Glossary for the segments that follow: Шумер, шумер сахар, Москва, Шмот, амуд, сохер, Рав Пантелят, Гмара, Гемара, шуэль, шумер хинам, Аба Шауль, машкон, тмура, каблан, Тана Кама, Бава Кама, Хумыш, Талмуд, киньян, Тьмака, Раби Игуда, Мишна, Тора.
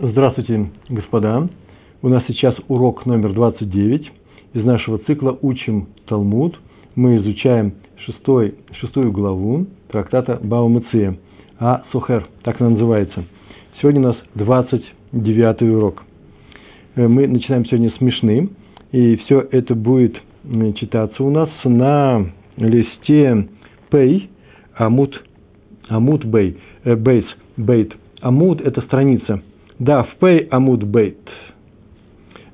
Здравствуйте, господа! У нас сейчас урок номер 29. Из нашего цикла «Учим Талмуд». Мы изучаем шестую главу трактата Бава Меция, а Сохер, так она называется. Сегодня у нас 29-й урок. Мы начинаем сегодня с Мишны, и все это будет читаться у нас на листе Пей, Амуд Бей, Бейт. Амуд – это страница. Да, в Пей Амуд Бейт.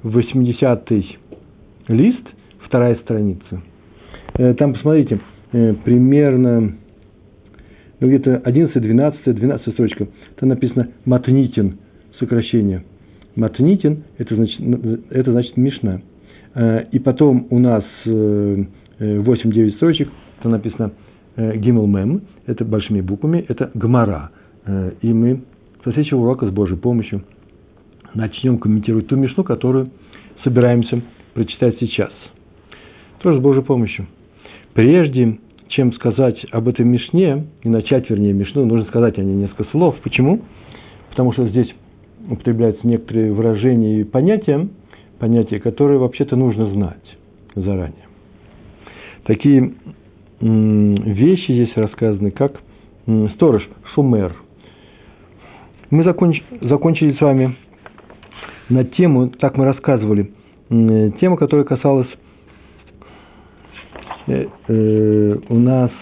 80-й лист, вторая страница. Там, посмотрите, примерно где-то 11-12 строчка. Там написано «Матнитин», сокращение. «Матнитин» – это значит «Мишна». И потом у нас 8-9 строчек. Там написано «Гимл Мем», это большими буквами, это «Гмара». И мы со следующего урока с Божьей помощью начнем комментировать ту Мишну, которую собираемся прочитать сейчас. Тоже с Божьей помощью. Прежде чем сказать об этой Мишне, и начать, вернее, Мишну, нужно сказать о ней несколько слов. Почему? Потому что здесь употребляются некоторые выражения и понятия, которые вообще-то нужно знать заранее. Такие вещи здесь рассказаны, как сторож, шумер. Мы закончили с вами на тему, так мы рассказывали, тема, которая касалась у нас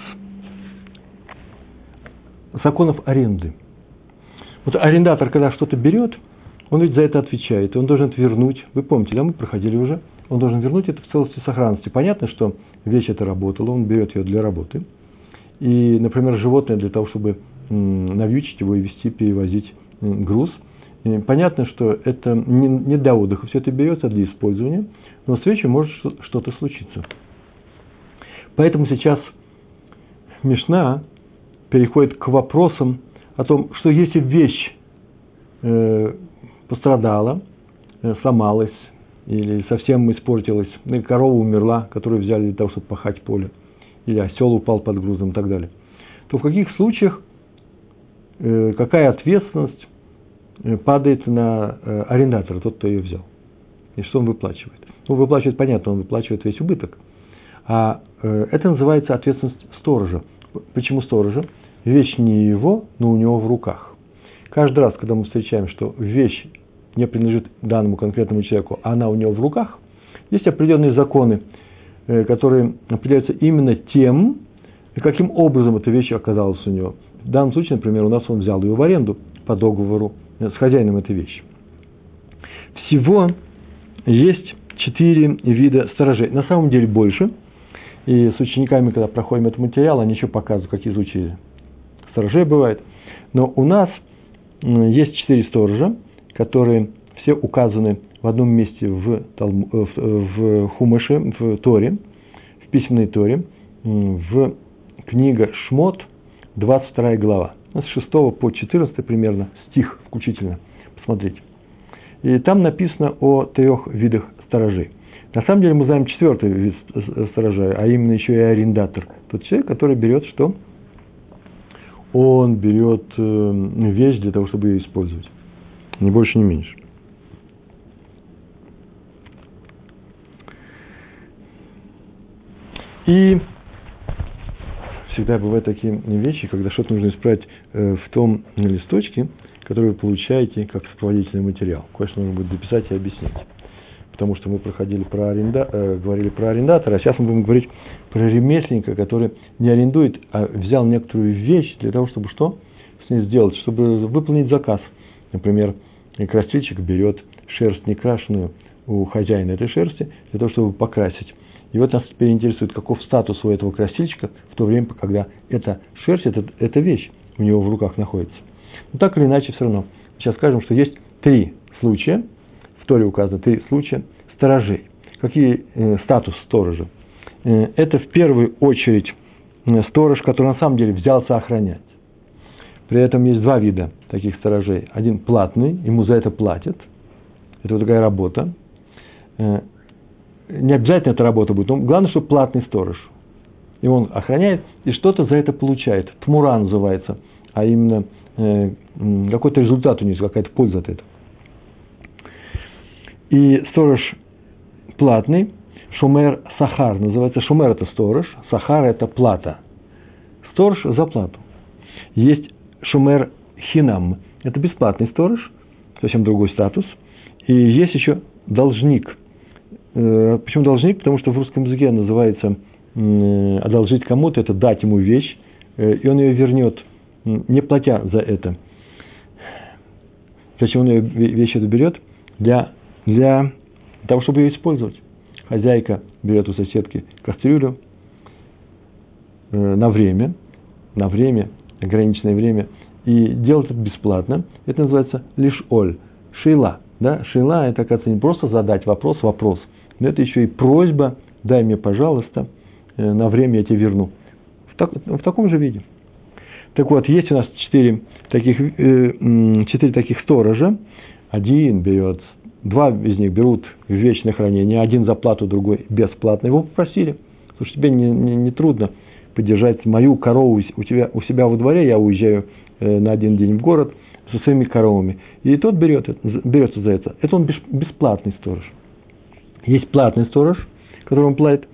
законов аренды. Вот арендатор, когда что-то берет, он ведь за это отвечает, он должен это вернуть. Вы помните, да, мы проходили уже. Он должен вернуть это в целости и сохранности. Понятно, что вещь эта работала, он берет ее для работы. И, например, животное для того, чтобы навьючить его и везти, перевозить груз. Понятно, что это не для отдыха, все это берется для использования, но с вечера может что-то случиться. Поэтому сейчас Мишна переходит к вопросам о том, что если вещь пострадала, сломалась или совсем испортилась, или корова умерла, которую взяли для того, чтобы пахать поле, или осел упал под грузом и так далее, то в каких случаях какая ответственность падает на арендатора, тот, кто ее взял. И что он выплачивает? Ну, выплачивает, понятно, он выплачивает весь убыток. А это называется ответственность сторожа. Почему сторожа? Вещь не его, но у него в руках. Каждый раз, когда мы встречаем, что вещь не принадлежит данному конкретному человеку, а она у него в руках, есть определенные законы, которые определяются именно тем, каким образом эта вещь оказалась у него. В данном случае, например, у нас он взял ее в аренду по договору с хозяином этой вещи. Всего есть 4 вида сторожей. На самом деле больше. И с учениками, когда проходим этот материал, они еще показывают, какие случаи сторожей бывают. Но у нас есть 4 сторожа, которые все указаны в одном месте в Хумыше, в Торе, в письменной Торе, в книге Шмот, 22 глава, с 6 по 14 примерно, стих включительно, посмотрите. И там написано о 3 видах сторожей. На самом деле мы знаем 4-й вид сторожа, а именно еще и арендатор. Тот человек, который берет что? Он берет вещь для того, чтобы ее использовать. Ни больше, ни меньше. И всегда бывают такие вещи, когда что-то нужно исправить в том листочке, который вы получаете как сопроводительный материал. Кое-что нужно будет дописать и объяснить. Потому что мы проходили говорили про арендатора, а сейчас мы будем говорить про ремесленника, который не арендует, а взял некоторую вещь для того, чтобы что с ней сделать, чтобы выполнить заказ. Например, красильщик берет шерсть некрашенную у хозяина этой шерсти для того, чтобы покрасить. И вот нас теперь интересует, каков статус у этого красильщика в то время, когда эта шерсть, эта вещь у него в руках находится. Но так или иначе, все равно. Сейчас скажем, что есть 3 случая, в Торе указано 3 случая сторожей. Какие статус сторожа? Это в первую очередь сторож, который на самом деле взялся охранять. При этом есть 2 вида таких сторожей. Один платный, ему за это платят. Это вот такая работа. Не обязательно эта работа будет, но главное, что платный сторож. И он охраняет, и что-то за это получает. Тмура называется, а именно какой-то результат у него, какая-то польза от этого. И сторож платный, шумер сахар, называется шумер – это сторож, сахар – это плата. Сторож за плату. Есть шумер хинам, это бесплатный сторож, совсем другой статус. И есть еще должник. Почему должник? Потому что в русском языке называется одолжить кому-то, это дать ему вещь, и он ее вернет, не платя за это. Для чего он ее вещь эту берет? Для того, чтобы ее использовать. Хозяйка берет у соседки кастрюлю на время, ограниченное время, и делает это бесплатно. Это называется лишь оль, шейла. Да? Шейла – это, оказывается, не просто задать вопрос, но это еще и просьба, дай мне, пожалуйста, на время я тебе верну. В таком же виде. Так вот, есть у нас четыре таких сторожа. Два из них берут в вечное хранение, один за плату, другой бесплатно. Его попросили. Слушай, тебе не трудно поддержать мою корову у себя во дворе, я уезжаю на один день в город со своими коровами. И тот берется за это. Это он бесплатный сторож. Есть платный сторож, которому платит.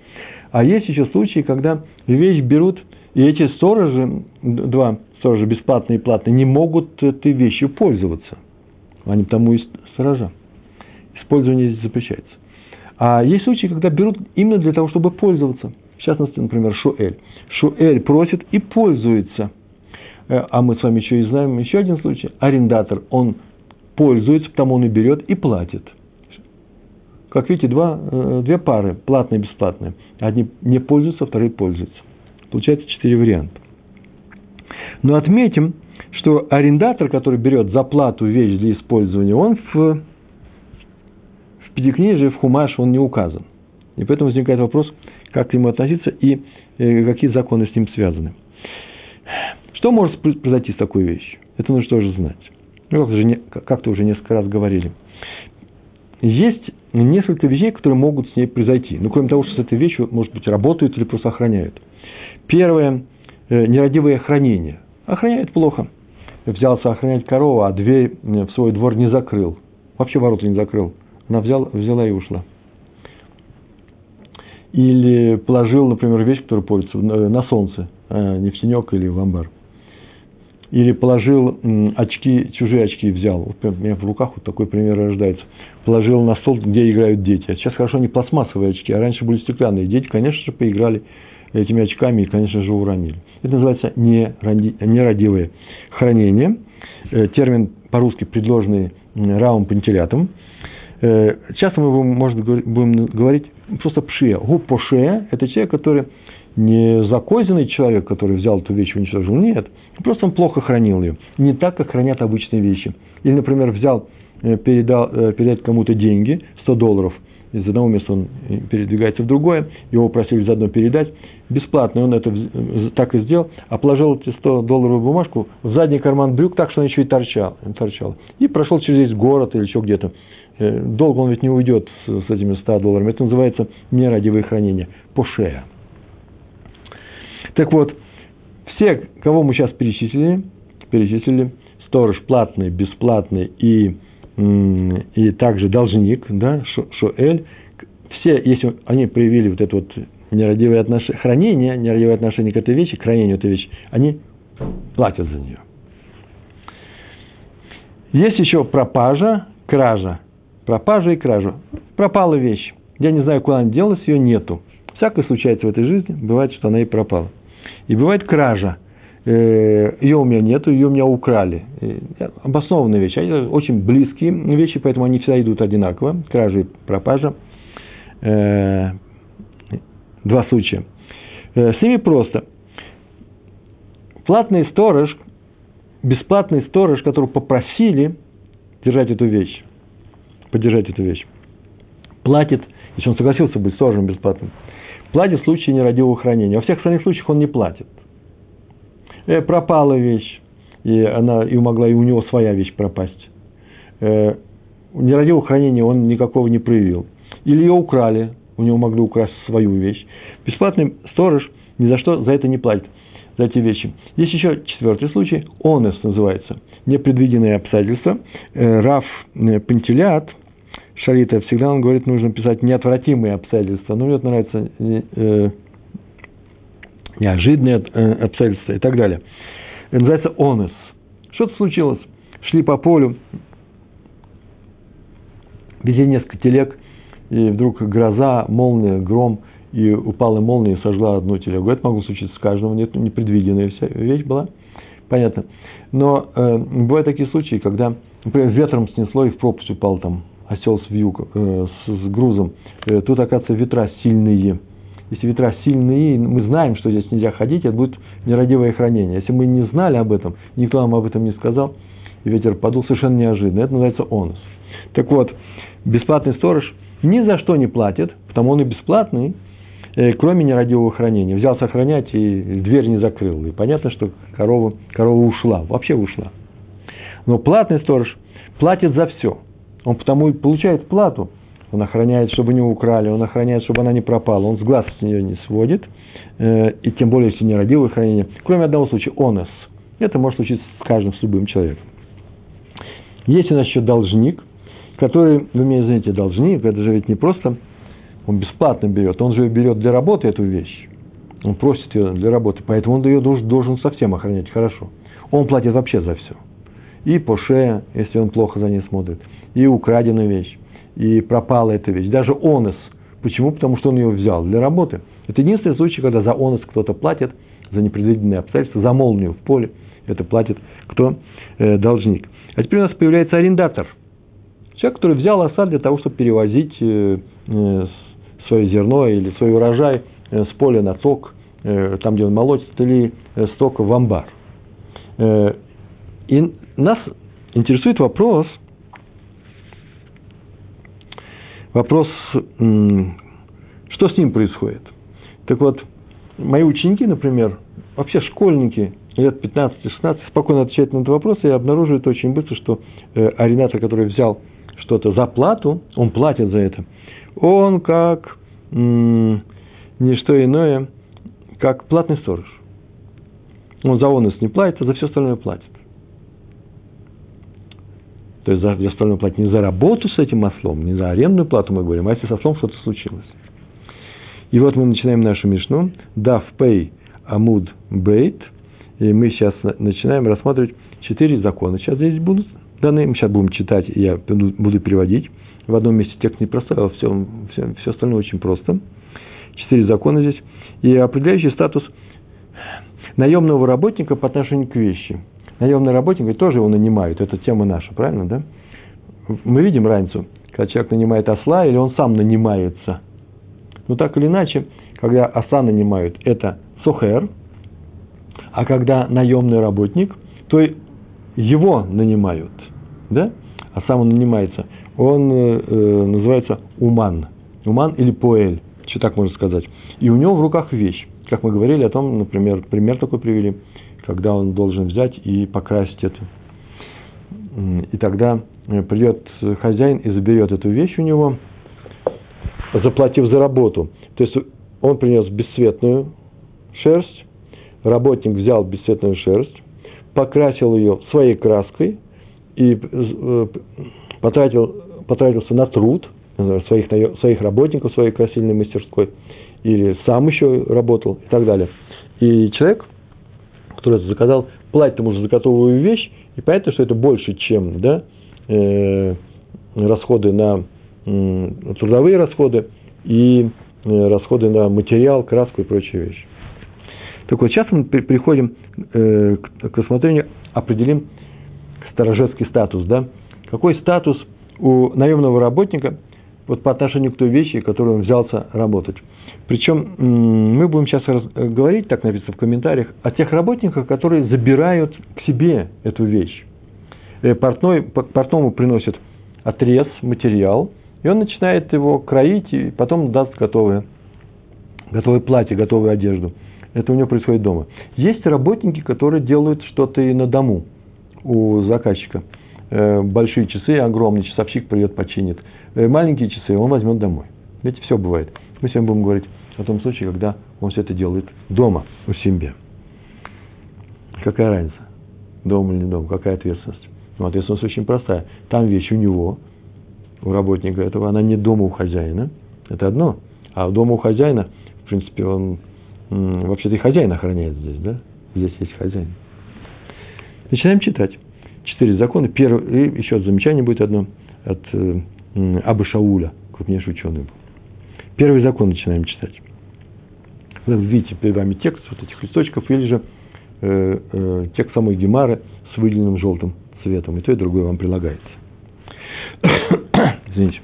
А есть еще случаи, когда вещь берут, и эти сторожи, два сторожа, бесплатные и платные, не могут этой вещью пользоваться. Они потому и сторожа. Использование здесь запрещается. А есть случаи, когда берут именно для того, чтобы пользоваться. В частности, например, шуэль. Шуэль просит и пользуется. А мы с вами еще и знаем еще один случай. Арендатор, он пользуется, потому он и берет, и платит. Как видите, две пары, платные и бесплатные. Одни не пользуются, вторые пользуются. Получается 4 варианта. Но отметим, что арендатор, который берет за плату вещь для использования, он в пятикнижии, в хумаш, он не указан. И поэтому возникает вопрос, как к нему относиться и какие законы с ним связаны. Что может произойти с такой вещью? Это нужно тоже знать. Ну, как-то уже несколько раз говорили. Есть несколько вещей, которые могут с ней произойти. Ну, кроме того, что с этой вещью, может быть, работают или просто охраняют. Первое – нерадивое хранение. Охраняют плохо. Взялся охранять корову, а дверь в свой двор не закрыл. Вообще ворота не закрыл. Она взяла и ушла. Или положил, например, вещь, которая пользуется, на солнце, а не в тенек или в амбар. Или положил очки, чужие очки взял. Вот у меня в руках вот такой пример рождается. Положил на стол, где играют дети. А сейчас хорошо не пластмассовые очки, а раньше были стеклянные. Дети, конечно же, поиграли этими очками и, конечно же, уронили. Это называется нерадивое хранение. Термин по-русски предложенный Равом Пантелятом. Часто мы его, может, будем говорить просто пшия. Гупошия – это человек, который не закозенный человек, который взял эту вещь и уничтожил. Нет, просто он плохо хранил ее. Не так, как хранят обычные вещи. Или, например, взял, передать кому-то деньги, $100. Из одного места он передвигается в другое. Его просили заодно передать. Бесплатно. Он это так и сделал. А положил эти $100 бумажку в задний карман брюк, так, что она еще и торчала. И прошел через весь город или еще где-то. Долго он ведь не уйдет с этими $100. Это называется нерадивое хранение. Пошея. Так вот, все, кого мы сейчас перечислили, сторож платный, бесплатный и также должник, да, шоэль, все, если они проявили вот это вот нерадивое отношение к этой вещи, к хранению этой вещи, они платят за нее. Есть еще пропажа, кража. Пропажа и кража. Пропала вещь. Я не знаю, куда она делась, ее нету. Всякое случается в этой жизни. Бывает, что она и пропала. И бывает кража. Ее у меня нету, ее у меня украли. Обоснованная вещь. Они очень близкие вещи, поэтому они всегда идут одинаково. Кража и пропажа. Два случая. С ними просто. Платный сторож, бесплатный сторож, которого попросили поддержать эту вещь, платит, если он согласился быть сторожем бесплатным, платит в случае нерадивого хранения. Во всех остальных случаях он не платит. Пропала вещь, и она могла и у него своя вещь пропасть. Нерадивого хранения он никакого не проявил. Или ее украли, у него могли украсть свою вещь. Бесплатный сторож ни за что за это не платит, за эти вещи. Есть еще четвертый случай, онес называется. Непредвиденные обстоятельства. Рав Пантелят, Шарита, всегда он говорит, нужно писать неотвратимые обстоятельства. Но мне это нравится неожиданные обстоятельства и так далее. Это называется онес. Что-то случилось. Шли по полю, везли несколько телег, и вдруг гроза, молния, гром, и упала молния и сожгла одну телегу. Это могло случиться с каждым, это непредвиденная вся вещь была. Понятно. Но бывают такие случаи, когда, например, ветром снесло и в пропасть упал там осел с грузом. Тут, оказывается, ветра сильные. Если ветра сильные, мы знаем, что здесь нельзя ходить, это будет нерадивое хранение. Если мы не знали об этом, никто нам об этом не сказал, и ветер подул совершенно неожиданно. Это называется онус. Так вот, бесплатный сторож ни за что не платит, потому он и бесплатный, кроме нерадивого хранения. Взялся охранять и дверь не закрыл. И понятно, что корова ушла, вообще ушла. Но платный сторож платит за все. Он потому и получает плату. Он охраняет, чтобы не украли, он охраняет, чтобы она не пропала, он с глаз с нее не сводит, и тем более, если нерадивое хранение. Кроме одного случая, онес. Это может случиться с каждым, с любым человеком. Есть у нас еще должник, который, вы меня извините, должник, это же ведь не просто, он бесплатно берет, он же берет для работы эту вещь, он просит ее для работы, поэтому он ее должен совсем охранять хорошо. Он платит вообще за все. И поше, если он плохо за ней смотрит, и украденную вещь. И пропала эта вещь. Даже онес. Почему? Потому что он ее взял для работы. Это единственный случай, когда за онес кто-то платит, за непредвиденные обстоятельства, за молнию в поле. Это платит кто? Должник. А теперь у нас появляется арендатор. Человек, который взял осад для того, чтобы перевозить свое зерно или свой урожай с поля на ток, там, где он молотит, или с тока в амбар. И нас интересует вопрос, что с ним происходит. Так вот, мои ученики, например, вообще школьники лет 15-16, спокойно отвечают на этот вопрос и обнаруживают очень быстро, что арендатор, который взял что-то за плату, он платит за это, он как не что иное, как платный сторож. Он за онус не платит, а за все остальное платит. То есть за остальную плату, не за работу с этим ослом, не за арендную плату мы говорим, а если с ослом что-то случилось. И вот мы начинаем нашу мишну. Дав пей амуд бейт. И мы сейчас начинаем рассматривать 4 закона. Сейчас здесь будут даны. Мы сейчас будем читать, и я буду переводить. В одном месте текст непростой, а все остальное очень просто. 4 закона здесь. И определяющий статус наемного работника по отношению к вещи. Наемный работник, ведь тоже его нанимают. Это тема наша, правильно, да? Мы видим разницу, когда человек нанимает осла, или он сам нанимается. Но так или иначе, когда осла нанимают, это сохер, а когда наемный работник, то его нанимают, да? А сам он нанимается. Он называется уман. Уман или поэль, что так можно сказать. И у него в руках вещь. Как мы говорили о том, например, пример такой привели, когда он должен взять и покрасить это. И тогда придет хозяин и заберет эту вещь у него, заплатив за работу. То есть он принес бесцветную шерсть, работник взял бесцветную шерсть, покрасил ее своей краской и потратился на труд своих работников, своей красильной мастерской, или сам еще работал и так далее. И человек, который это заказал, платит ему за готовую вещь, и понятно, что это больше, чем расходы на трудовые расходы и расходы на материал, краску и прочие вещи. Так вот, сейчас мы приходим к рассмотрению, определим сторожецкий статус. Да? Какой статус у наемного работника вот по отношению к той вещи, которую он взялся работать? Причем мы будем сейчас говорить, так написано в комментариях, о тех работниках, которые забирают к себе эту вещь. Портному приносит отрез, материал, и он начинает его кроить, и потом даст готовое платье, готовую одежду. Это у него происходит дома. Есть работники, которые делают что-то и на дому у заказчика. Большие часы, огромный часовщик придет, починит. Маленькие часы он возьмет домой. Видите, все бывает. Мы сегодня будем говорить о том случае, когда он все это делает дома, у себя. Какая разница? Дома или не дома? Какая ответственность? Ну, ответственность очень простая. Там вещь у него, у работника этого, она не дома у хозяина. Это одно. А дома у хозяина, в принципе, он вообще-то и хозяин охраняет здесь, да? Здесь есть хозяин. Начинаем читать. 4 закона. Первый, и еще замечание будет одно от Абы Шауля, крупнейший ученый был. Первый закон начинаем читать. Вы видите перед вами текст вот этих листочков, или же текст самой Гемары с выделенным желтым цветом. И то, и другое вам прилагается. Извините.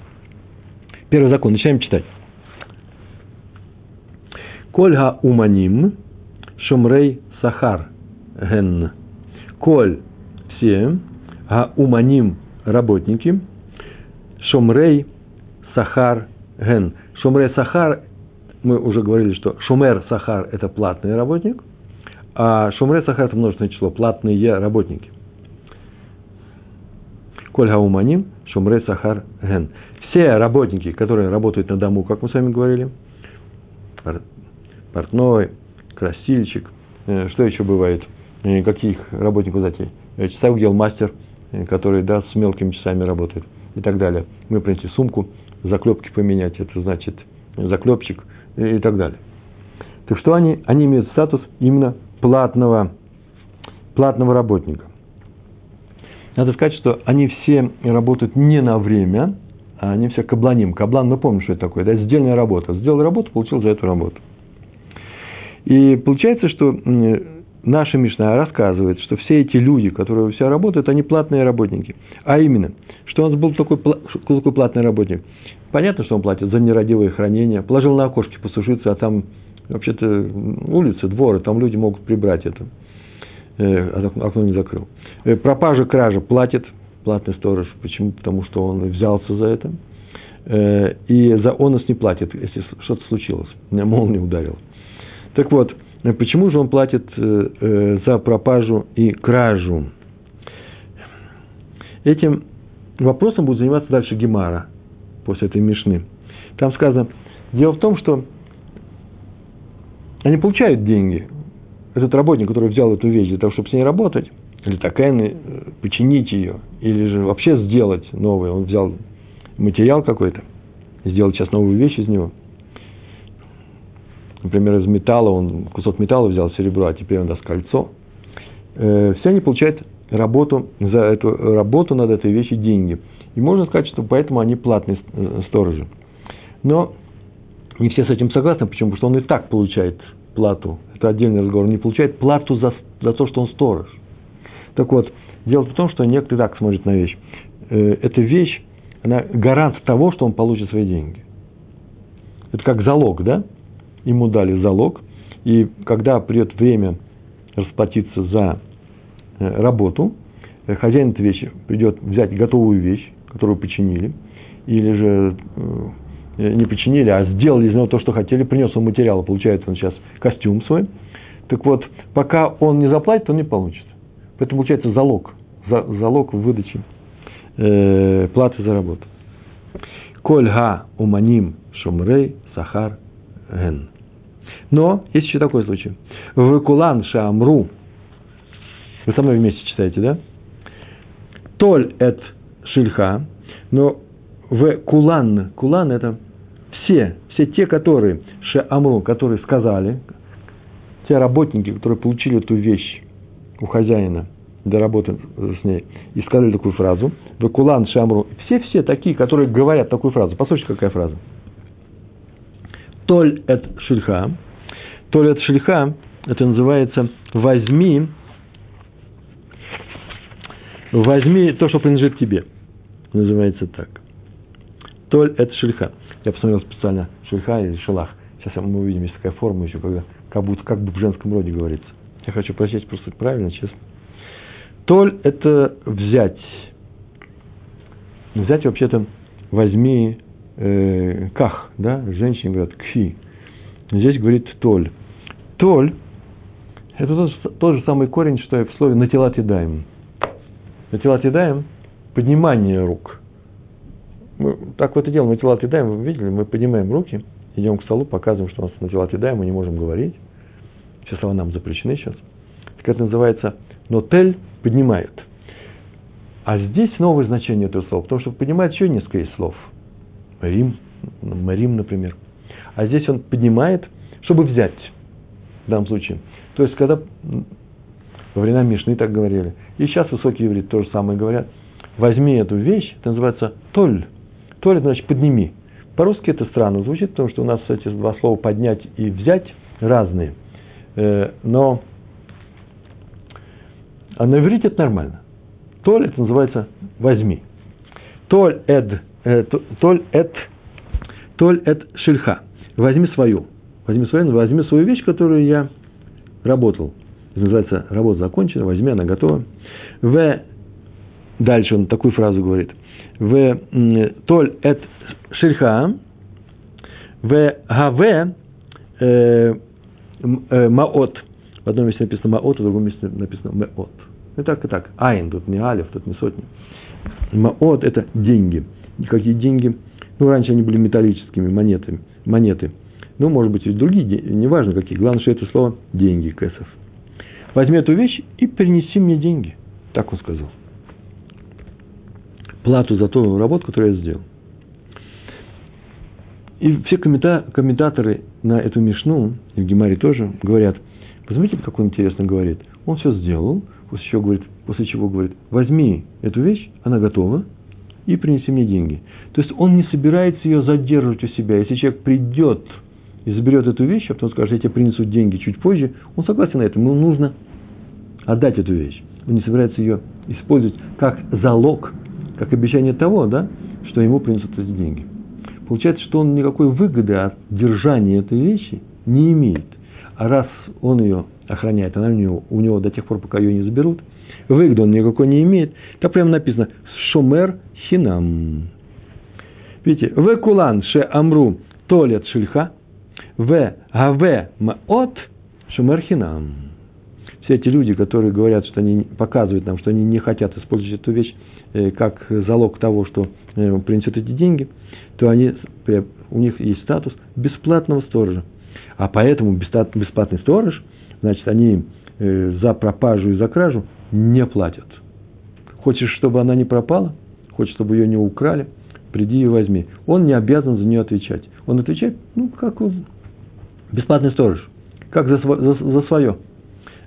Первый закон. Начинаем читать. Коль ха уманим шумрей сахар ген. Коль все, ха уманим работники, шумрей сахар ген. Шумрей сахар, мы уже говорили, что шумер сахар – это платный работник, а шумрей сахар – это множественное число, платные работники. Коль ха уманим шумрей сахар ген. Все работники, которые работают на дому, как мы с вами говорили, портной, красильщик, что еще бывает, каких работников затей, часовой делмастер, который, да, с мелкими часами работает и так далее. Мы принесли сумку, заклепки поменять, это значит заклепщик и так далее. Так что они имеют статус именно платного работника. Надо сказать, что они все работают не на время, а они все кабланим. Каблан, мы помним, что это такое, да, сдельная работа. Сделал работу, получил за эту работу. И получается, что наша Мишна рассказывает, что все эти люди, которые все работают, они платные работники. А именно, что у нас был такой платный работник. Понятно, что он платит за нерадивое хранение. Положил на окошке посушиться, а там вообще-то улицы, дворы, там люди могут прибрать это. Окно не закрыл. Пропажа, кража платит. Платный сторож. Почему? Потому что он взялся за это. И за онос не платит, если что-то случилось. Меня молния ударила. Так вот, почему же он платит за пропажу и кражу? Этим вопросом будет заниматься дальше Гемара после этой Мишны. Там сказано, дело в том, что они получают деньги. Этот работник, который взял эту вещь для того, чтобы с ней работать, или такая, починить ее, или же вообще сделать новое. Он взял материал какой-то, сделал сейчас новую вещь из него. Например, из металла, он кусок металла взял, серебро, а теперь он даст кольцо. Все они получают работу, за эту работу над этой вещью деньги. И можно сказать, что поэтому они платные сторожи. Но не все с этим согласны. Почему? Потому что он и так получает плату. Это отдельный разговор. Он не получает плату за то, что он сторож. Так вот, дело в том, что некоторые так смотрят на вещь. Эта вещь, она гарант того, что он получит свои деньги. Это как залог, да? Ему дали залог, и когда придет время расплатиться за работу, хозяин этой вещи придет взять готовую вещь, которую починили, или же не починили, а сделали из него то, что хотели, принес он материалы, получается он сейчас костюм свой. Так вот, пока он не заплатит, он не получит. Поэтому получается залог, залог в выдаче платы за работу. Коль га уманим шумрей сахар ген. Но есть еще такой случай. Выкулан шамру. Вы со мной вместе читаете, да? Толь эт шильха. Но в кулан. Кулан это все те, которые шамру, которые сказали, те работники, которые получили эту вещь у хозяина до работы с ней, и сказали такую фразу. Выкулан шамру. Все такие, которые говорят такую фразу. Послушайте, какая фраза. Толь эт шельха. Толь эт шельха, это называется возьми то, что принадлежит тебе. Называется так. Толь эт шельха. Я посмотрел специально шельха или шелах. Сейчас мы увидим, есть такая форма еще, когда как бы в женском роде говорится. Я хочу прочесть просто правильно, честно. Толь это взять. Взять вообще-то возьми. Ках, да, женщины говорят кхи. Здесь говорит толь. Толь – это тот же самый корень, что и в слове «натилат едаем». «Натилат едаем» – поднимание рук. Мы так вот и делаем «натилат едаем», вы видели, мы поднимаем руки, идем к столу, показываем, что у нас «натилат едаем», мы не можем говорить. Все слова нам запрещены сейчас. Так это называется «нотель» – поднимает. А здесь новое значение этого слова, потому что поднимает еще несколько из слов. Марим, например. А здесь он поднимает, чтобы взять, в данном случае. То есть, когда во времена Мишны так говорили, и сейчас высокие евреи то же самое говорят, возьми эту вещь, это называется толь. Толь, значит, подними. По-русски это странно звучит, потому что у нас эти два слова поднять и взять разные. Но на иврите это нормально. Толь это называется возьми. Толь эд шельха. Возьми свою вещь, которую я работал. Это называется работа закончена, возьми, она готова. Дальше он такую фразу говорит. В толь эт шельха, в гаве маот. В одном месте написано маот, в другом месте написано меот. И так. Айн, тут не алиф, тут не сотни. Маот – это деньги. Какие деньги? Раньше они были металлическими монеты. Может быть, и другие, неважно какие. Главное, что это слово деньги, кэсов. Возьми эту вещь и принеси мне деньги. Так он сказал. Плату за ту работу, которую я сделал. И все комментаторы на эту Мишну, и в Гемаре тоже, говорят, посмотрите, как он интересно говорит. Он все сделал, после чего говорит, возьми эту вещь, она готова, и принеси мне деньги. То есть, он не собирается ее задерживать у себя. Если человек придет и заберет эту вещь, а потом скажет, я тебе принесу деньги чуть позже, он согласен на это, ему нужно отдать эту вещь. Он не собирается ее использовать как залог, как обещание того, да, что ему принесут эти деньги. Получается, что он никакой выгоды от держания этой вещи не имеет. А раз он ее охраняет, она у него до тех пор, пока ее не заберут, выгоды он никакой не имеет. Так прямо написано «Шумер хинам». Видите, «Ве кулан ше амру толят шельха, ве гаве маот шумер хинам». Все эти люди, которые говорят, что они показывают нам, что они не хотят использовать эту вещь как залог того, что принесет эти деньги, то у них есть статус бесплатного сторожа. А поэтому бесплатный сторож, значит, они за пропажу и за кражу не платят. Хочешь, чтобы она не пропала? Хочешь, чтобы ее не украли? Приди и возьми. Он не обязан за нее отвечать. Он отвечает, как бесплатный сторож, как за свое.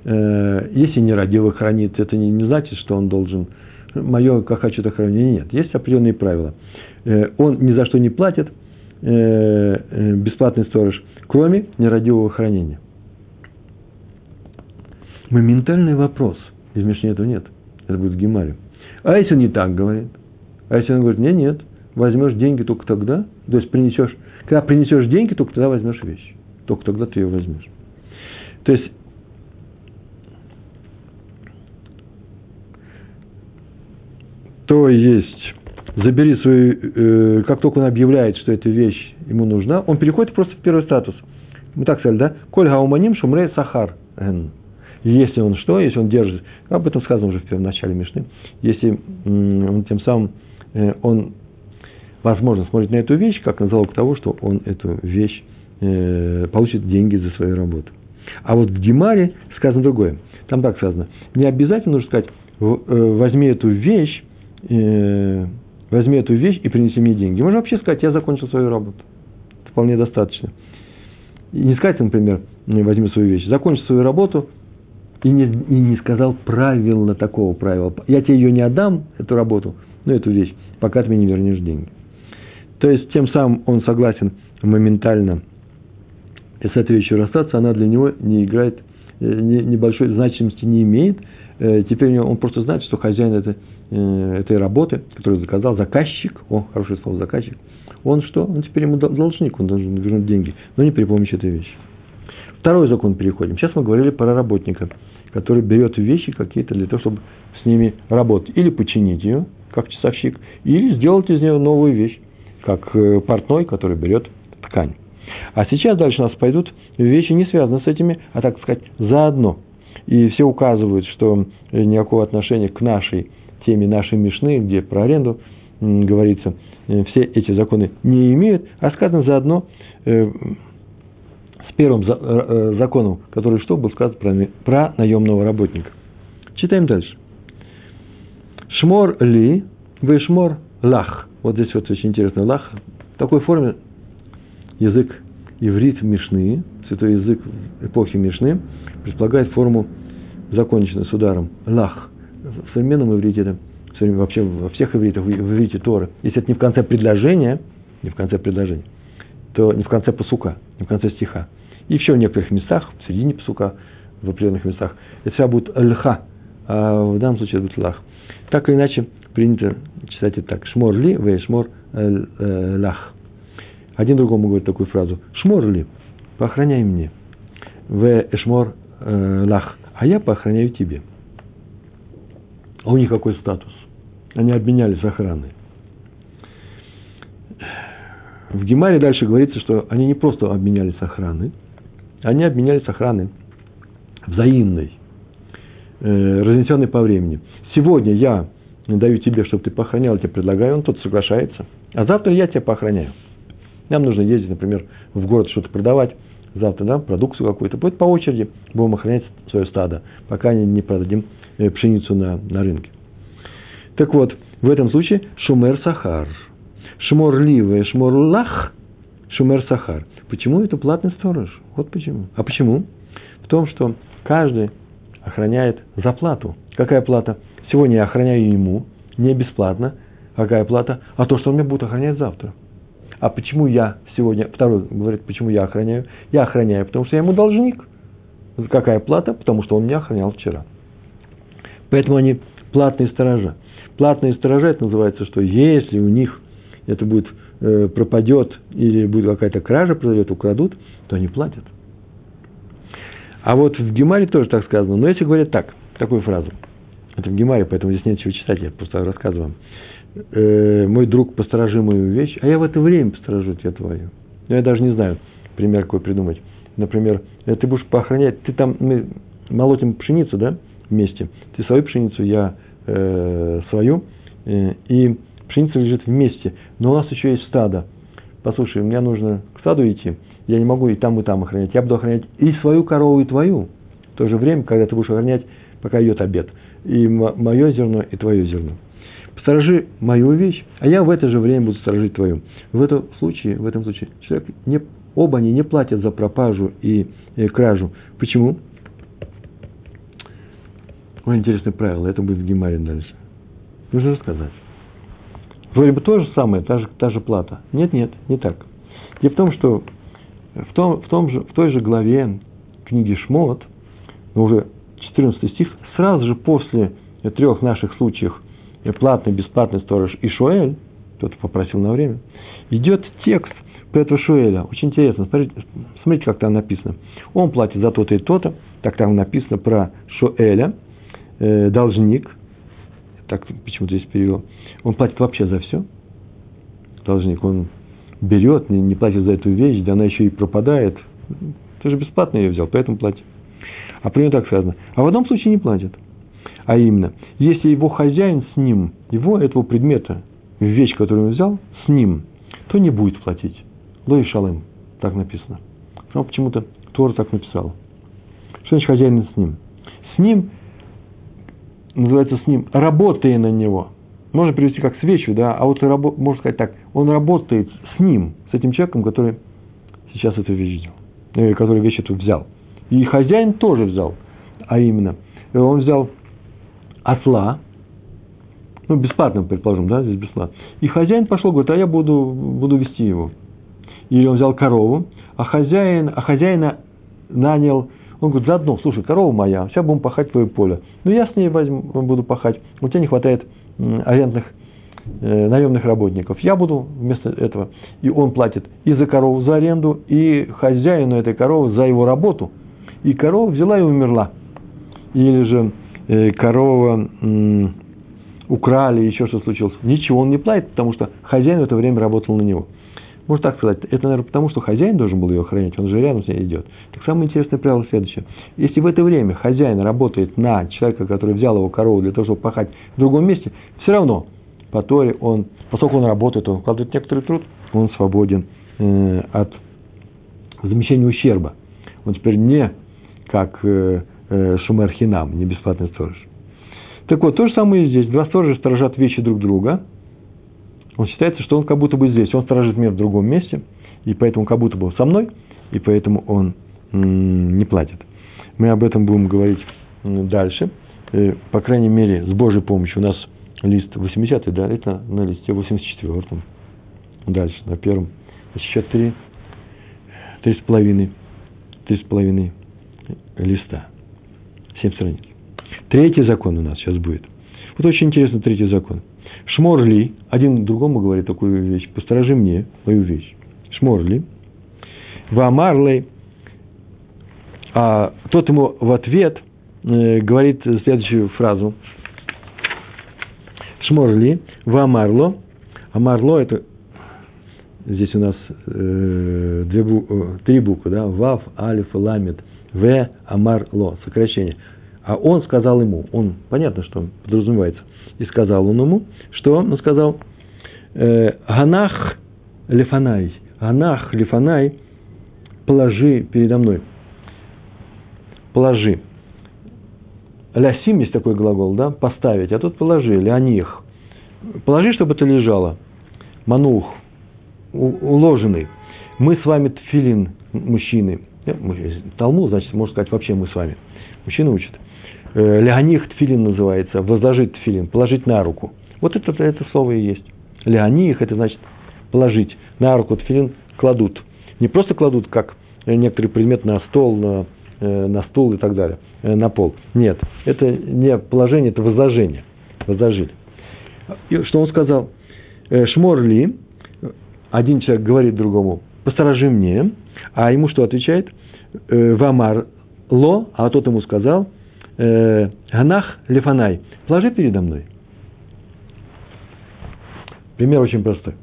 Если нерадивый хранит, это не значит, что он должен мое, как хочу, так храню. Нет, есть определенные правила. Он ни за что не платит, бесплатный сторож, кроме нерадивого хранения. Моментальный вопрос. Из Мишны этого нет. Это будет в Гемаре. А если он не так говорит? А если он говорит, нет, возьмешь деньги только тогда, то есть принесешь, когда принесешь деньги, только тогда возьмешь вещь. Только тогда ты ее возьмешь. То есть, забери свою, как только он объявляет, что эта вещь ему нужна, он переходит просто в первый статус. Мы так сказали, да? Коль гауманим шумрей сахар. Если он держит, об этом сказано уже в первом начале Мишны, если он тем самым, он, возможно, смотрит на эту вещь, как на залог того, что он эту вещь получит деньги за свою работу. А вот в Гемаре сказано другое. Там так сказано, не обязательно нужно сказать, возьми эту вещь и принеси мне деньги. Можно вообще сказать, я закончил свою работу. Это вполне достаточно. И не сказать, например, возьми свою вещь, закончил свою работу и не сказал правильно такого правила. Я тебе ее не отдам, эту работу, эту вещь, пока ты мне не вернешь деньги. То есть, тем самым он согласен моментально с этой вещью расстаться, она для него не играет, небольшой значимости не имеет. Теперь он просто знает, что хозяин этой работы, которую заказал, заказчик, хорошее слово заказчик, он что? Он теперь ему должник, он должен вернуть деньги, но не при помощи этой вещи. Второй закон переходим. Сейчас мы говорили про работника, который берет вещи какие-то для того, чтобы с ними работать. Или починить ее, как часовщик, или сделать из нее новую вещь, как портной, который берет ткань. А сейчас дальше у нас пойдут вещи, не связанные с этими, а так сказать, заодно. И все указывают, что никакого отношения к нашей теме, нашей Мишны, где про аренду говорится, все эти законы не имеют, а сказано заодно с первым законом, который был сказан про наемного работника. Читаем дальше. Шмор ли, вешмор лах. Вот здесь вот очень интересно. Лах в такой форме язык иврит Мишны, святой язык эпохи Мишны, предполагает форму законченную с ударом. Лах. В современном иврите это вообще во всех ивритах, в иврите Торы. Если это не в конце предложения, то не в конце пасука, не в конце стиха. И еще в некоторых местах, в середине пасука, в определенных местах, это всегда будет лха, а в данном случае это будет лах. Так или иначе, принято читать это так. Шмор ли, вей шмор лах. Один другому говорит такую фразу. Шмор ли, поохраняй мне. Вей шмор лах. А я поохраняю тебе. А у них какой статус? Они обменялись охраной. В Гемаре дальше говорится, что они не просто обменялись охраной, они обменялись охраной взаимной, разнесенной по времени. Сегодня я даю тебе, чтобы ты поохранял, я тебе предлагаю, он тот соглашается, а завтра я тебя поохраняю. Нам нужно ездить, например, в город что-то продавать, завтра нам продукцию какую-то, будет по очереди, будем охранять свое стадо, пока не продадим пшеницу на рынке. Так вот, в этом случае шумер сахар. Шмор ливе, шмор лах, шумер сахар. Почему это платный сторож? Вот почему. А почему? В том, что каждый охраняет за плату. Какая плата? Сегодня я охраняю ему, не бесплатно. Какая плата? А то, что он меня будет охранять завтра. А почему я сегодня... Второй говорит, почему я охраняю? Я охраняю, потому что я ему должник. Какая плата? Потому что он меня охранял вчера. Поэтому они платные сторожа. Платные сторожа, это называется, что если у них это будет пропадет или будет какая-то кража, произойдет, украдут, то они платят. А вот в Гемаре тоже так сказано. Но если говорят так, такую фразу, это в Гемаре, поэтому здесь нечего читать, я просто рассказываю вам. Мой друг, посторожи мою вещь, а я в это время посторожу тебя твою. Но я даже не знаю, пример какой придумать. Например, ты будешь поохранять, ты там, мы молотим пшеницу, да, вместе. Ты свою пшеницу, я свою, и пшеница лежит вместе. Но у нас еще есть стадо. Послушай, мне нужно к стаду идти. Я не могу и там охранять. Я буду охранять и свою корову, и твою. В то же время, когда ты будешь охранять, пока идет обед. И мое зерно, и твое зерно. Посторожи мою вещь, а я в это же время буду сторожить твою. В этом случае человек не, оба они не платят за пропажу и кражу. Почему? Очень интересное правило. Это будет в Гемаре дальше. Нужно рассказать. Вроде бы то же самое, та же плата. Нет, не так. Дело в том, что в той же главе книги Шмот, уже 14 стих, сразу же после трех наших случаев платный, бесплатный сторож и Шуэль, кто-то попросил на время, идет текст про этого Шуэля. Очень интересно. Смотрите, как там написано. Он платит за то-то и то-то. Так там написано про Шуэля, должник. Так почему-то здесь перевел. Он платит вообще за все. Должник, он берет, не платит за эту вещь, да она еще и пропадает. Ты же бесплатно ее взял, поэтому плати. А при нем так сказано. А в одном случае не платит. А именно, если его хозяин с ним, этого предмета, вещь, которую он взял, с ним, то не будет платить. Лой шалым, так написано. Но почему-то Тора так написала. Что значит хозяин с ним? С ним, называется с ним, работая на него. Можно перевести как свечу, да, а вот можно сказать так, он работает с ним, с этим человеком, который сейчас эту вещь взял, который вещь эту взял. И хозяин тоже взял, а именно, он взял осла, бесплатно, предположим, да, здесь бесплатно. И хозяин пошел, говорит, а я буду вести его. Или он взял корову, а хозяина нанял. Он говорит, заодно, слушай, корова моя, сейчас будем пахать твое поле. Ну, я с ней буду пахать, у тебя не хватает арендных, наемных работников. Я буду вместо этого. И он платит и за корову, за аренду, и хозяину этой коровы за его работу. И корова взяла и умерла. Или же корова украли, еще что случилось. Ничего он не платит, потому что хозяин в это время работал на него. Можно так сказать. Это, наверное, потому, что хозяин должен был ее охранять, он же рядом с ней идет. Так самое интересное правило следующее. Если в это время хозяин работает на человека, который взял его корову для того, чтобы пахать в другом месте, все равно по Торе он, поскольку он работает, он вкладывает некоторый труд, он свободен от замещения ущерба. Он теперь не как шумер хинам, не бесплатный сторож. Так вот, то же самое и здесь. Два сторожа сторожат вещи друг друга. Он считается, что он как будто бы здесь. Он сторожит мир в другом месте, и поэтому как будто бы со мной, и поэтому он не платит. Мы об этом будем говорить дальше. По крайней мере, с Божьей помощью. У нас лист 80-й, да, это на листе 84-м. Дальше, на первом. Еще три с половиной листа. 7 страниц. Третий закон у нас сейчас будет. Вот очень интересный третий закон. Шморли, один другому говорит такую вещь, посторожи мне мою вещь. Шморли. Вамарлей. А тот ему в ответ говорит следующую фразу. Шморли. Вамарло. Амарло это... Здесь у нас три буквы, да? Вав, алиф, ламет, в, амар, ло. Сокращение. А он сказал ему, он, понятно, что он подразумевается, и сказал он ему, что он сказал, ганах лефанай, положи передо мной, положи. Лясим есть такой глагол, да, поставить, а тут положи, леоних. Положи, чтобы это лежало, манух, уложенный. Мы с вами тфилин, мужчины. Талмуд, значит, можно сказать, вообще мы с вами. Мужчина учит. Леоних тфилин называется. Возложить тфилин, положить на руку. Вот это слово и есть. Леоних, это значит положить. На руку тфилин кладут. Не просто кладут, как некоторый предмет на стол, на стул и так далее, на пол. Нет, это не положение, это возложение. Возложили. И что он сказал? Шморли. Один человек говорит другому, посторожи мне, а ему что отвечает? Вамар ло, а тот ему сказал, ганах лефанай, положи передо мной. Пример очень простой.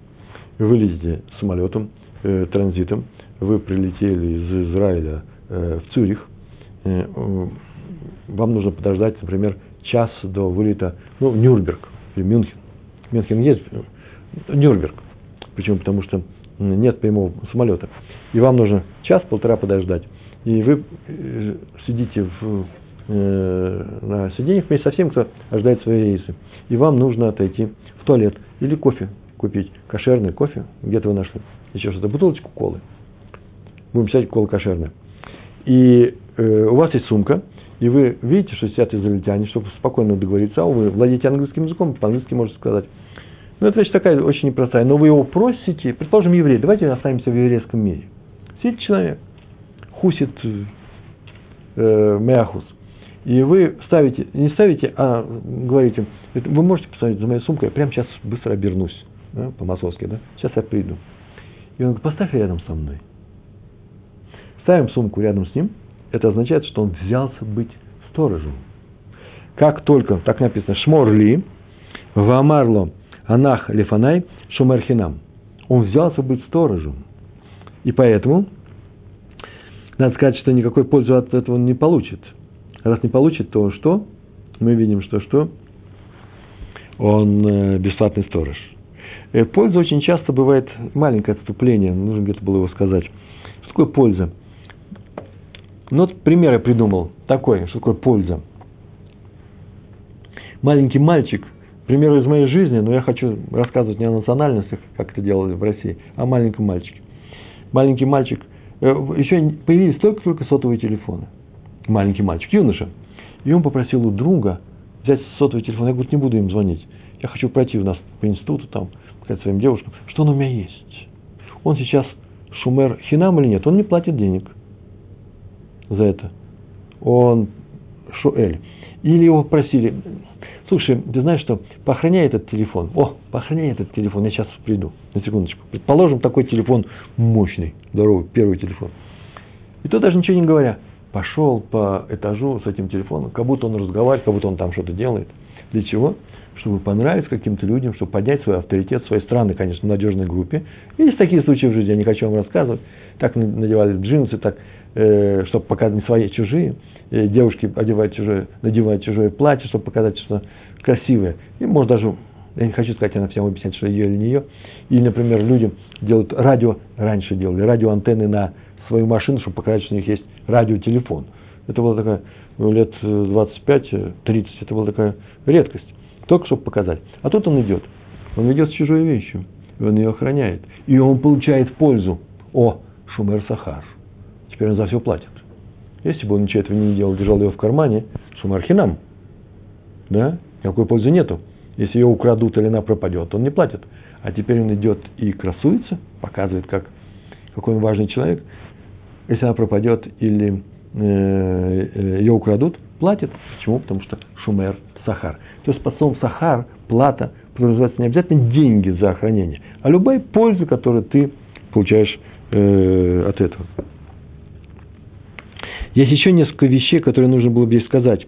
Вы летите самолетом, транзитом, вы прилетели из Израиля в Цюрих, вам нужно подождать, например, час до вылета, ну, в Нюрнберг, или Мюнхен. Мюнхен есть, Нюрнберг. Почему? Потому что нет прямого самолета. И вам нужно час-полтора подождать. И вы сидите на сиденьях вместе со всеми, кто ожидает свои рейсы. И вам нужно отойти в туалет или кофе купить. Кошерный кофе. Где-то вы нашли еще что-то. Бутылочку колы. Будем писать кола кошерная. И у вас есть сумка. И вы видите, что сидят израильтяне, чтобы спокойно договориться. А вы владеете английским языком, по-английски можете сказать. Ну, это вещь такая очень непростая. Но вы его просите, предположим, еврей. Давайте останемся в еврейском мире. Сидит человек, хусит меахус. И вы ставите, не ставите, а говорите, вы можете посмотреть за моей сумкой, я прямо сейчас быстро обернусь, да, по-масонски, да? Сейчас я приду. И он говорит, поставь рядом со мной. Ставим сумку рядом с ним. Это означает, что он взялся быть сторожем. Как только, так написано, шморли, вамарло, анах лефанай шумерхинам. Он взялся быть сторожем. И поэтому, надо сказать, что никакой пользы от этого он не получит. Раз не получит, то что? Мы видим, что? Он бесплатный сторож. Польза очень часто бывает маленькое отступление. Нужно где-то было его сказать. Что такое польза? Ну, вот пример я придумал. Такой, что такое польза. Маленький мальчик, пример из моей жизни, но я хочу рассказывать не о национальностях, как это делали в России, а о маленьком мальчике. Маленький мальчик, еще появились только сотовые телефоны. Маленький мальчик, юноша. И он попросил у друга взять сотовый телефон. Я говорю, не буду им звонить. Я хочу пройти у нас по институту, там, сказать своим девушкам, что он у меня есть. Он сейчас шумер хинам или нет? Он не платит денег за это. Он шуэль. Или его просили... Слушай, ты знаешь что, поохраняй этот телефон. Поохраняй этот телефон, я сейчас приду. На секундочку. Предположим, такой телефон мощный, здоровый, первый телефон. И то даже ничего не говоря. Пошел по этажу с этим телефоном, как будто он разговаривает, как будто он там что-то делает. Для чего? Чтобы понравиться каким-то людям, чтобы поднять свой авторитет, своей страны, конечно, в надежной группе. Есть такие случаи в жизни, я не хочу вам рассказывать. Так надевали джинсы, так, чтобы показать не свои, а чужие. Девушки надевают чужое платье, чтобы показать, что красивое. И, может, даже, я не хочу сказать, она всем объясняет, что ее или не ее. Или, например, люди делают радио, раньше делали радиоантенны на свою машину, чтобы показать, что у них есть радиотелефон. Это была такая, лет 25-30, это была такая редкость. Только чтобы показать. А тут он идет. Он идет с чужой вещью. И он ее охраняет. И он получает пользу. О, Шумер Сахар. Теперь он за все платит. Если бы он ничего этого не делал, держал ее в кармане, Шумер Хинам. Да? Никакой пользы нету. Если ее украдут или она пропадет, он не платит. А теперь он идет и красуется, показывает, как, какой он важный человек. Если она пропадет или ее украдут, платит. Почему? Потому что Шумер Сахар. То есть, под словом Сахар, плата, подразумевается не обязательно деньги за хранение, а любая польза, которую ты получаешь от этого. Есть еще несколько вещей, которые нужно было бы здесь сказать.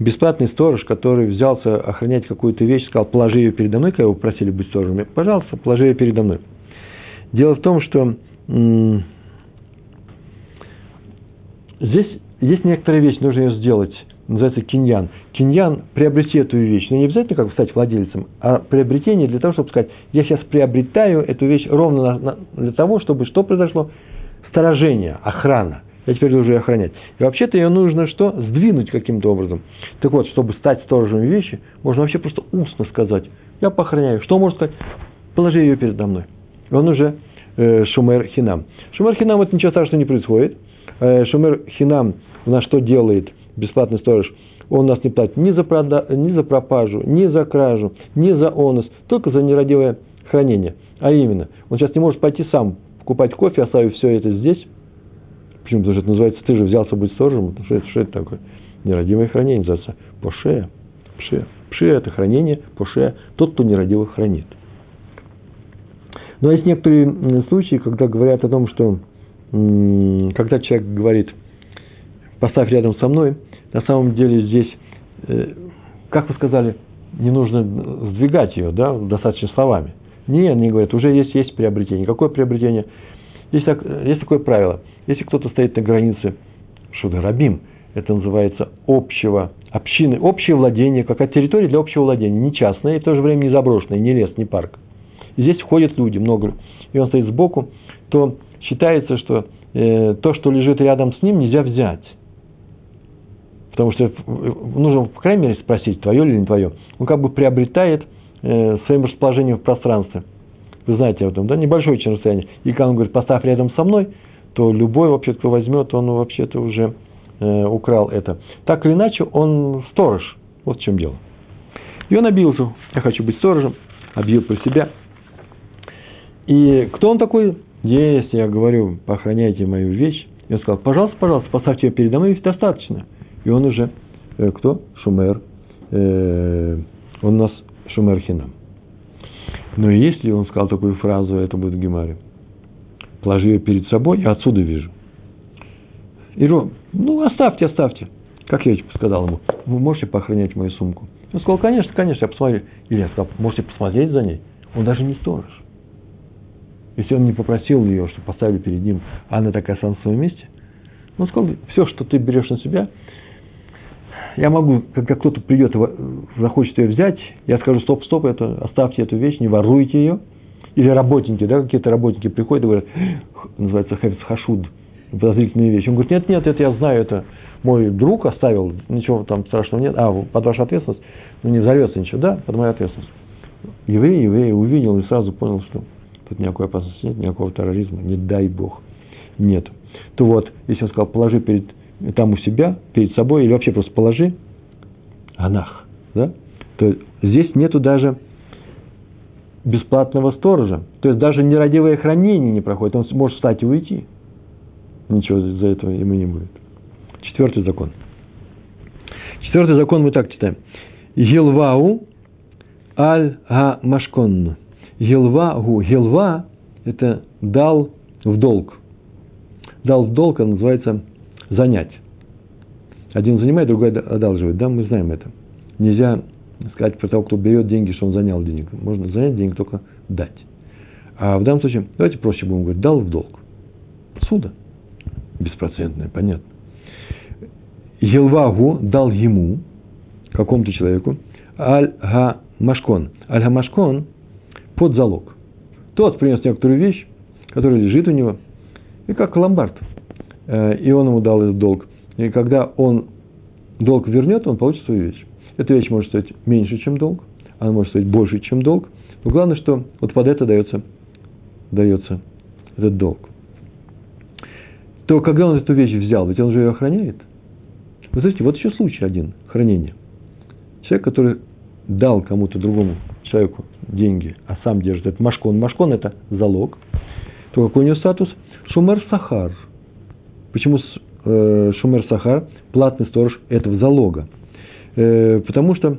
Бесплатный сторож, который взялся охранять какую-то вещь, сказал, положи ее передо мной, когда его просили быть сторожем, пожалуйста, положи ее передо мной. Дело в том, что здесь есть некоторая вещь, нужно ее сделать, называется киньян. Киньян – приобрести эту вещь, но не обязательно как бы стать владельцем, а приобретение для того, чтобы сказать, я сейчас приобретаю эту вещь ровно для того, чтобы что произошло? Сторожение, охрана. Я теперь должен ее охранять. И вообще-то ее нужно что? Сдвинуть каким-то образом. Так вот, чтобы стать сторожем вещи, можно вообще просто устно сказать. Я поохраняю. Что можно сказать? Положи ее передо мной. И он уже Шумер Хинам. Шумер Хинам – это ничего страшного не происходит. Шумер Хинам у нас что делает бесплатный сторож? Он нас не платит ни за пропажу, ни за кражу, ни за онос. Только за нерадивое хранение. А именно, он сейчас не может пойти сам покупать кофе, оставив все это здесь. Почему? Потому что это называется, ты же взялся быть сторожем. Что это такое? Нерадивое хранение называется пошея. Пшея. Пшея – это хранение, пошея – тот, кто нерадиво хранит. Но есть некоторые случаи, когда говорят о том, что когда человек говорит, поставь рядом со мной, на самом деле здесь, как вы сказали, не нужно сдвигать ее, да, достаточно словами. Нет, они говорят, уже есть приобретение. Какое приобретение? Есть такое правило. Если кто-то стоит на границе шударабим, это называется общины, общее владение, какая территория для общего владения, не частная и в то же время не заброшенная, не лес, не парк. И здесь входят люди, много, и он стоит сбоку, то считается, что то, что лежит рядом с ним, нельзя взять. Потому что нужно, по крайней мере, спросить, твое или не твое. Он как бы приобретает своим расположением в пространстве. Вы знаете об этом, да? Небольшое очень расстояние. И когда он говорит, поставь рядом со мной, то любой, вообще-то, кто возьмет, он вообще-то уже украл это. Так или иначе, он сторож. Вот в чем дело. И он обиделся. Я хочу быть сторожем. Объявил про себя. И кто он такой? Если я говорю, поохраняйте мою вещь. И он сказал, пожалуйста, поставьте ее передо мной, ведь достаточно. И он уже, кто? Шумер. Он у нас Шумер Хинам. Но если он сказал такую фразу, это будет в Гемаре. Положи ее перед собой, я отсюда вижу. И Ром, оставьте. Как я сказал ему, вы можете поохранять мою сумку? Он сказал, конечно, я посмотрю. Или я сказал, можете посмотреть за ней? Он даже не сторож. Если он не попросил ее, чтобы поставили перед ним, а она такая сама в своем месте, он сказал, все, что ты берешь на себя, я могу, когда кто-то придет и захочет ее взять, я скажу, стоп, оставьте эту вещь, не воруйте ее. Или работники, да, какие-то работники приходят и говорят, называется хевец хашуд, подозрительные вещи. Он говорит, нет, это я знаю, это мой друг оставил, ничего там страшного нет, под вашу ответственность, не взорвется ничего, да, под мою ответственность. Еврей увидел и сразу понял, что тут никакой опасности нет, никакого терроризма, не дай бог, нет. То вот, если он сказал, положи там у себя, перед собой, или вообще просто положи, анах, да, то здесь нету даже бесплатного сторожа. То есть, даже нерадивое хранение не проходит. Он может встать и уйти. Ничего за этого ему не будет. Четвертый закон. Четвертый закон мы так читаем. Гилвау аль-га-машконну. Гилвау. Гилва – это дал в долг. Дал в долг, он называется занять. Один занимает, другой одалживает. Да, мы знаем это. Нельзя сказать про того, кто берет деньги, что он занял денег. Можно занять денег, только дать. А в данном случае, давайте проще будем говорить, дал в долг. Суда. Беспроцентное, понятно. Елвагу дал ему, какому-то человеку, аль-га-машкон. Аль-га-машкон под залог. Тот принес некоторую вещь, которая лежит у него, и как ломбард. И он ему дал этот долг. И когда он долг вернет, он получит свою вещь. Эта вещь может стоить меньше, чем долг, она может стоить больше, чем долг. Но главное, что вот под это дается этот долг. То когда он эту вещь взял, ведь он же ее охраняет. Вы слышите, вот еще случай один – хранение. Человек, который дал кому-то другому человеку деньги, а сам держит этот машкон. Машкон – это залог. То какой у него статус? Шумер-сахар. Почему шумер-сахар – платный сторож этого залога? Потому что,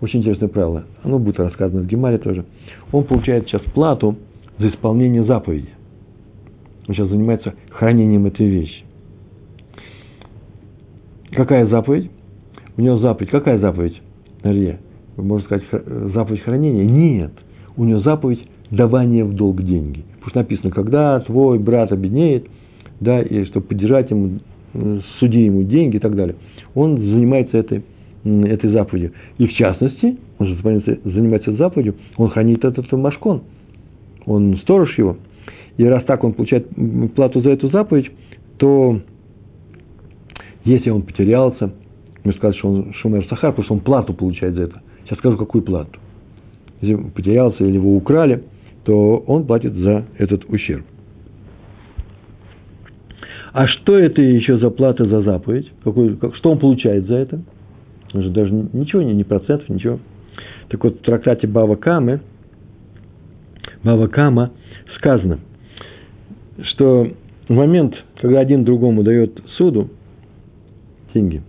очень интересное правило, оно будет рассказано в Гемаре тоже, он получает сейчас плату за исполнение заповеди. Он сейчас занимается хранением этой вещи. Какая заповедь? У него заповедь. Какая заповедь? Вы можете сказать, заповедь хранения? Нет. У него заповедь давания в долг деньги. Потому что написано, когда твой брат обеднеет, да, и чтобы поддержать ему, суди ему деньги и так далее. Он занимается этой заповедью. И в частности, он же занимается заповедью, он хранит этот машкон. Он сторож его. И раз так он получает плату за эту заповедь, то если он потерялся, мы сказали, что он шумер-сахар, потому что он плату получает за это. Сейчас скажу, какую плату. Если он потерялся или его украли, то он платит за этот ущерб. А что это еще за плата за заповедь? Что он получает за это? Он же даже ничего, не процентов, ничего. Так вот, в трактате Бава Кама сказано, что в момент, когда один другому дает суду, деньги,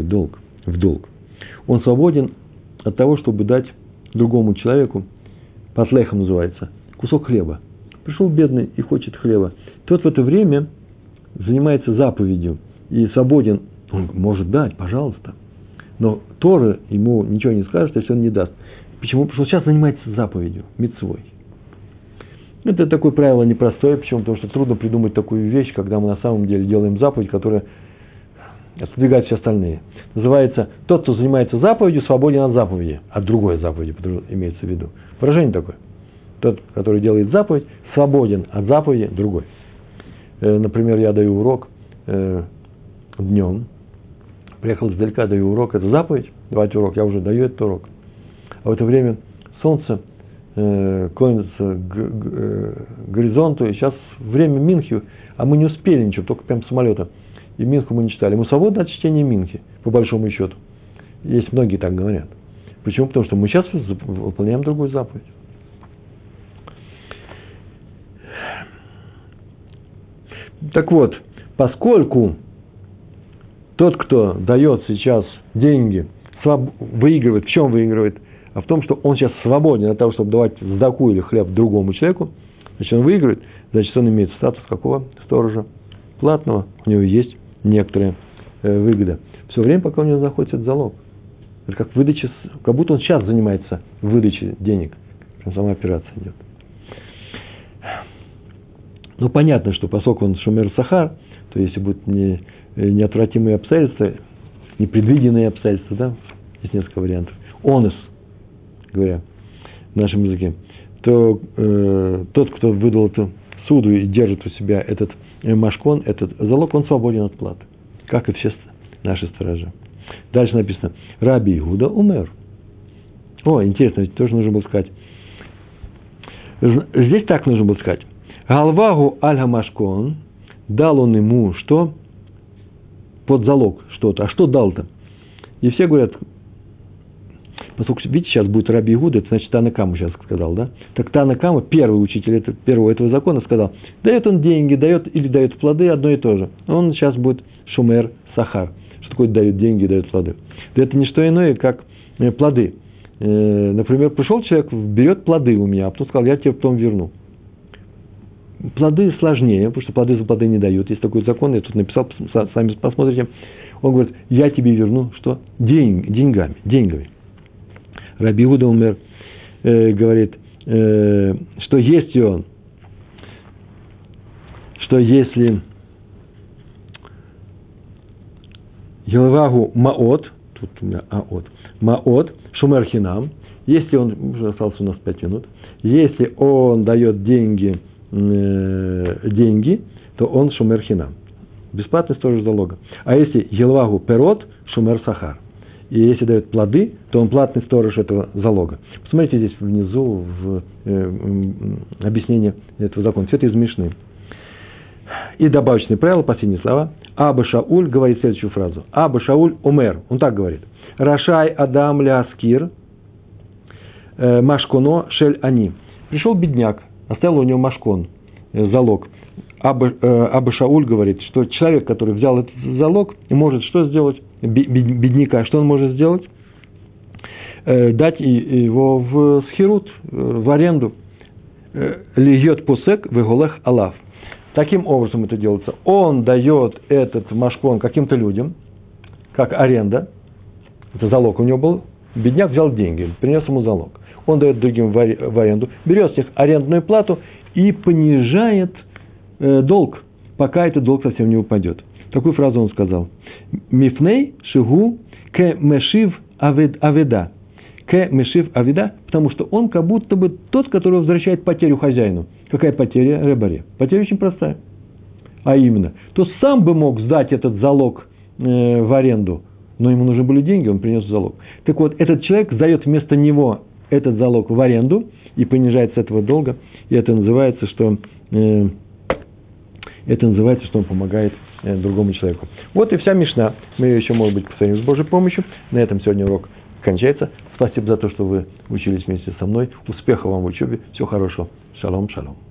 долг, в долг, он свободен от того, чтобы дать другому человеку, патлехом называется, кусок хлеба. Пришел бедный и хочет хлеба. Тот в это время занимается заповедью и свободен. Он может дать, пожалуйста. Но Тора ему ничего не скажет, если он не даст. Почему? Потому что сейчас занимается заповедью, мицвой. Это такое правило непростое. Почему? Потому что трудно придумать такую вещь, когда мы на самом деле делаем заповедь, которая отодвигает все остальные. Называется «Тот, кто занимается заповедью, свободен от заповеди». От другой заповеди, имеется в виду. Выражение такое. Тот, который делает заповедь, свободен от заповеди другой. Например, я даю урок днем. Приехал издалека, даю урок. Это заповедь, давать урок. Я уже даю этот урок. А в это время солнце клонится к горизонту, и сейчас время Минхи, а мы не успели ничего, только прям с самолета. И Минху мы не читали. Мы свободны от чтения Минхи, по большому счету. Есть многие так говорят. Почему? Потому что мы сейчас выполняем другую заповедь. Так вот, поскольку тот, кто дает сейчас деньги, выигрывает, в чем выигрывает? А в том, что он сейчас свободен от того, чтобы давать сдаку или хлеб другому человеку, значит, он выигрывает, значит, он имеет статус какого сторожа? Платного. У него есть некоторая выгода. Все время, пока у него находится этот залог. Это как выдача, как будто он сейчас занимается выдачей денег. Прям сама операция идет. Ну, понятно, что поскольку он шумер-сахар, то если будут неотвратимые обстоятельства, непредвиденные обстоятельства, да, есть несколько вариантов. Онес, говоря в нашем языке, то тот, кто выдал эту суду и держит у себя этот машкон, этот залог, он свободен от платы, как и все наши сторожа. Дальше написано «Раби Игуда умер». О, интересно, ведь тоже нужно было сказать. Здесь так нужно было сказать. «Галвагу аль-хамашкон» дал он ему что? Под залог что-то. А что дал-то? И все говорят, поскольку, видите, сейчас будет Раби Игуда, это значит Тана Кама сейчас сказал, да? Так Тана Кама, первый учитель первого этого закона, сказал, дает он деньги, дает или дает плоды, одно и то же. Он сейчас будет Шумер Сахар. Что такое дает деньги и дает плоды? Да это не что иное, как плоды. Например, пришел человек, берет плоды у меня, а потом сказал, я тебе потом верну. Плоды сложнее, потому что плоды за плоды не дают. Есть такой закон, я тут написал, сами посмотрите. Он говорит, я тебе верну, что? Деньгами. Раби Игуда умер, говорит, что если он, что если Елвагу Маот, тут у меня Аот, Маот, Шумерхинам, если он, уже осталось у нас 5 минут, если он дает деньги, то он шумер хинам. Бесплатность тоже залога. А если елвагу перот, шумер сахар. И если дает плоды, то он платный сторож этого залога. Посмотрите здесь внизу в объяснение этого закона. Все это из Мишны. И добавочные правила, последние слова. Аба Шауль говорит следующую фразу. Аба Шауль омер. Он так говорит. Рашай адам ляскир машконо шель ани. Пришел бедняк, оставил у него машкон, залог. Аба Шауль говорит, что человек, который взял этот залог, может что сделать? Бедняка, что он может сделать? Дать его в схирут, в аренду. Льет пусек веголех алав. Таким образом это делается. Он дает этот машкон каким-то людям, как аренда. Это залог у него был. Бедняк взял деньги, принес ему залог. Он дает другим в аренду, берет с них арендную плату и понижает долг, пока этот долг совсем не упадет. Такую фразу он сказал. Мифней шигу ке мешив аведа. Ке мешив аведа, потому что он как будто бы тот, который возвращает потерю хозяину. Какая потеря? Ребаре. Потеря очень простая. А именно, то сам бы мог сдать этот залог в аренду, но ему нужны были деньги, он принес залог. Так вот, этот человек сдает вместо него этот залог в аренду и понижает с этого долга. И это называется, что он помогает другому человеку. Вот и вся Мишна. Мы ее еще, может быть, посмотрим с Божьей помощью. На этом сегодня урок кончается. Спасибо за то, что вы учились вместе со мной. Успехов вам в учебе. Всего хорошего. Шалом, шалом.